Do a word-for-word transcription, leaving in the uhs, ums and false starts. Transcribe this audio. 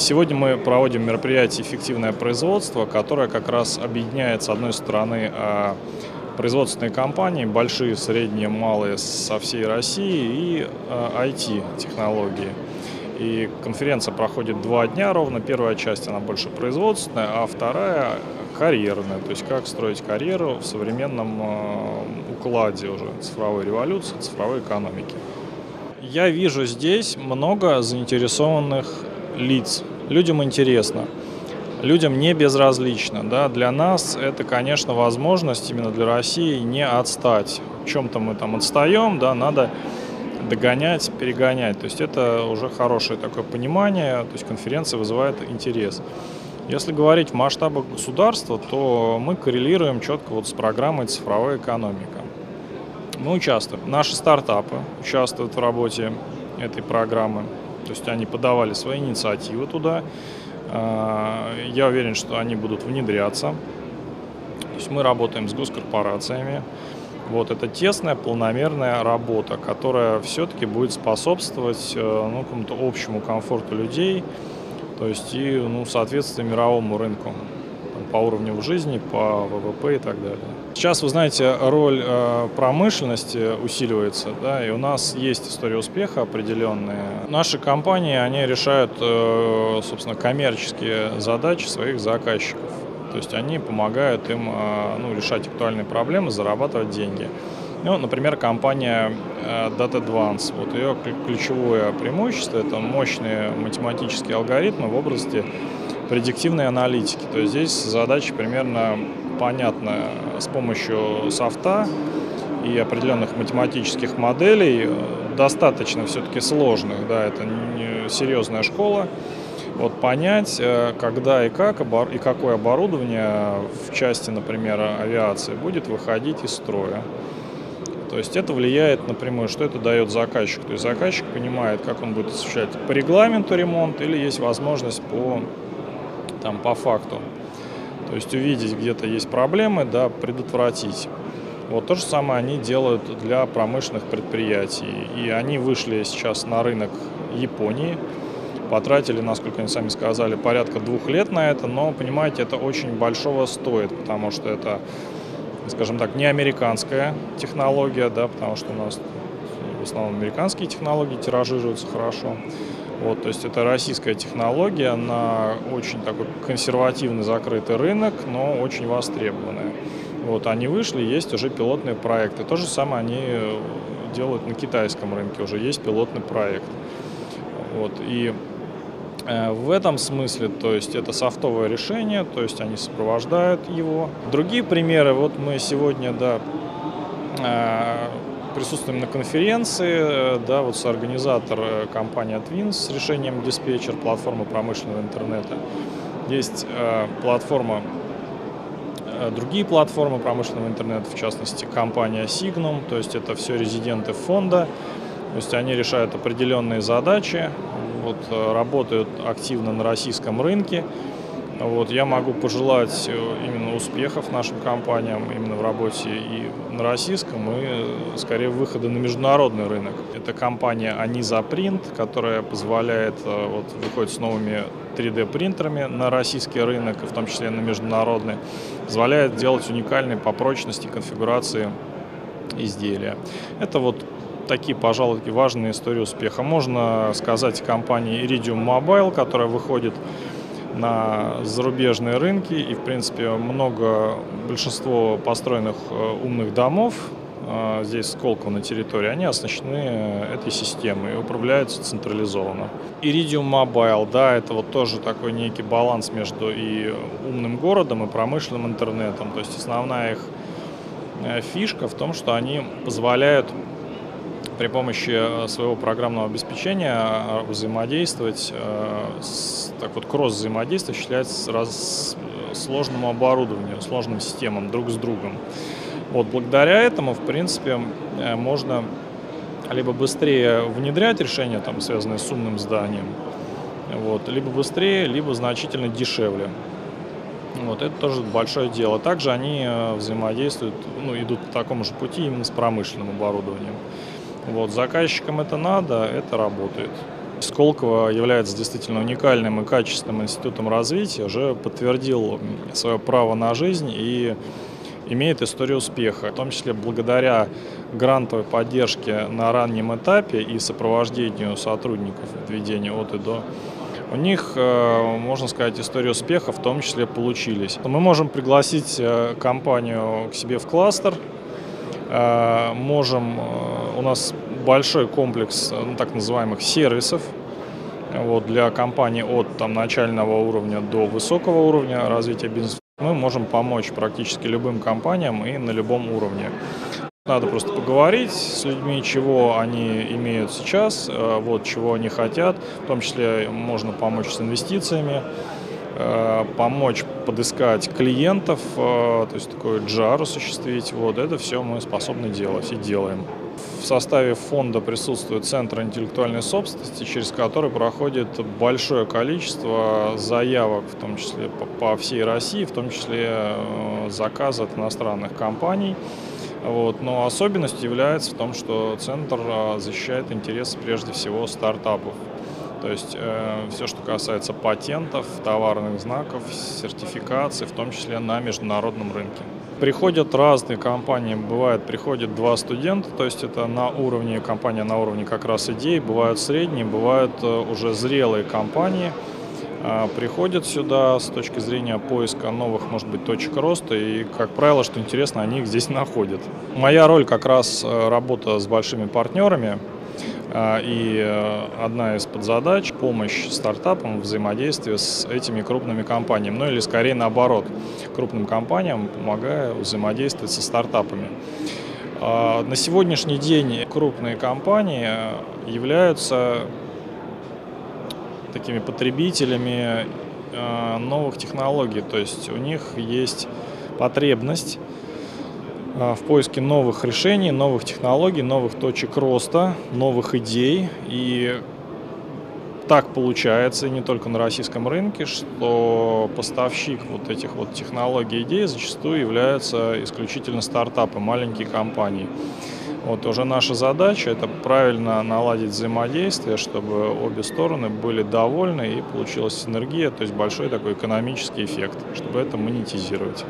Сегодня мы проводим мероприятие «Эффективное производство», которое как раз объединяет, с одной стороны, производственные компании, большие, средние, малые со всей России и ай ти-технологии. И конференция проходит два дня ровно. Первая часть, она больше производственная, а вторая – карьерная. То есть как строить карьеру в современном укладе уже цифровой революции, цифровой экономики. Я вижу здесь много заинтересованных лиц. Людям интересно. Людям не безразлично. Да? Для нас это, конечно, возможность именно для России не отстать. В чем-то мы там отстаем, да, надо догонять, перегонять. То есть это уже хорошее такое понимание, то есть конференция вызывает интерес. Если говорить в масштабах государства, то мы коррелируем четко вот с программой «Цифровая экономика». Мы участвуем. Наши стартапы участвуют в работе этой программы. То есть они подавали свои инициативы туда. Я уверен, что они будут внедряться. То есть мы работаем с госкорпорациями. Вот это тесная, планомерная работа, которая все-таки будет способствовать ну, какому-то общему комфорту людей, то есть и ну, соответствие мировому рынку по уровню жизни, по вэ вэ пэ и так далее. Сейчас, вы знаете, роль промышленности усиливается, да, и у нас есть история успеха определенные. Наши компании, они решают, собственно, коммерческие задачи своих заказчиков. То есть они помогают им ну, решать актуальные проблемы, зарабатывать деньги. Ну, например, компания DataDvance. Вот ее ключевое преимущество – это мощные математические алгоритмы в области предиктивной аналитики. То есть здесь задача примерно понятна с помощью софта и определенных математических моделей, достаточно все-таки сложных. Да, это серьезная школа. Вот понять, когда и как и какое оборудование в части, например, авиации будет выходить из строя. То есть это влияет напрямую, что это дает заказчик. То есть заказчик понимает, как он будет осуществлять по регламенту ремонт или есть возможность по, там, по факту. То есть увидеть, где-то есть проблемы, да, предотвратить. Вот то же самое они делают для промышленных предприятий. И они вышли сейчас на рынок Японии. Потратили, насколько они сами сказали, порядка двух лет на это, но, понимаете, это очень большого стоит, потому что это, скажем так, не американская технология, да, потому что у нас в основном американские технологии тиражируются хорошо. Вот, то есть это российская технология на очень такой консервативный закрытый рынок, но очень востребованная. Вот, они вышли, есть уже пилотные проекты. То же самое они делают на китайском рынке, уже есть пилотный проект. Вот, и в этом смысле, то есть это софтовое решение, то есть они сопровождают его. Другие примеры, вот мы сегодня, да, присутствуем на конференции, да, вот соорганизатор компания Twin с решением диспетчер, платформа промышленного интернета. Есть платформа, другие платформы промышленного интернета, в частности компания Signum, то есть это все резиденты фонда. То есть они решают определенные задачи, вот, работают активно на российском рынке. Вот, я могу пожелать именно успехов нашим компаниям именно в работе и на российском, и скорее выхода на международный рынок. Это компания Anisa Print, которая позволяет, вот, выходит с новыми три дэ принтерами на российский рынок, и в том числе на международный, позволяет делать уникальные по прочности конфигурации изделия. Это вот такие, пожалуй, важные истории успеха. Можно сказать о компании Iridium Mobile, которая выходит на зарубежные рынки. И, в принципе, много, большинство построенных умных домов здесь, в Сколково, на территории, они оснащены этой системой и управляются централизованно. Iridium Mobile, да, это вот тоже такой некий баланс между и умным городом, и промышленным интернетом. То есть основная их фишка в том, что они позволяют при помощи своего программного обеспечения взаимодействовать, так вот кросс-взаимодействие осуществлять с сложным оборудованием, сложным системам друг с другом. Вот благодаря этому, в принципе, можно либо быстрее внедрять решения, там, связанные с умным зданием, вот, либо быстрее, либо значительно дешевле. Вот, это тоже большое дело. Также они взаимодействуют, ну, идут по такому же пути именно с промышленным оборудованием. Вот, заказчикам это надо, это работает. Сколково является действительно уникальным и качественным институтом развития, уже подтвердил свое право на жизнь и имеет историю успеха, в том числе благодаря грантовой поддержке на раннем этапе и сопровождению сотрудников в ведении от и до. У них, можно сказать, история успеха в том числе получились. Мы можем пригласить компанию к себе в кластер, можем, у нас большой комплекс ну, так называемых сервисов вот, для компаний от там, начального уровня до высокого уровня развития бизнеса. Мы можем помочь практически любым компаниям и на любом уровне. Надо просто поговорить с людьми, чего они имеют сейчас, вот, чего они хотят. В том числе можно помочь с инвестициями, помочь подыскать клиентов, то есть такой джар осуществить. Вот, это все мы способны делать и делаем. В составе фонда присутствует Центр интеллектуальной собственности, через который проходит большое количество заявок, в том числе по всей России, в том числе заказы от иностранных компаний. Вот. Но особенность является в том, что центр защищает интересы прежде всего стартапов. То есть э, все, что касается патентов, товарных знаков, сертификаций, в том числе на международном рынке. Приходят разные компании, бывает, приходят два студента, то есть это на уровне, компания на уровне как раз идей, бывают средние, бывают э, уже зрелые компании. Приходят сюда с точки зрения поиска новых, может быть, точек роста, и, как правило, что интересно, они их здесь находят. Моя роль как раз работа с большими партнерами, и одна из подзадач – помощь стартапам в взаимодействии с этими крупными компаниями, ну или, скорее, наоборот, крупным компаниям помогая взаимодействовать со стартапами. На сегодняшний день крупные компании являются такими потребителями новых технологий, то есть у них есть потребность в поиске новых решений, новых технологий, новых точек роста, новых идей. И так получается, и не только на российском рынке, что поставщик вот этих вот технологий и идей зачастую являются исключительно стартапы, маленькие компании. Вот уже наша задача – это правильно наладить взаимодействие, чтобы обе стороны были довольны и получилась синергия, то есть большой такой экономический эффект, чтобы это монетизировать.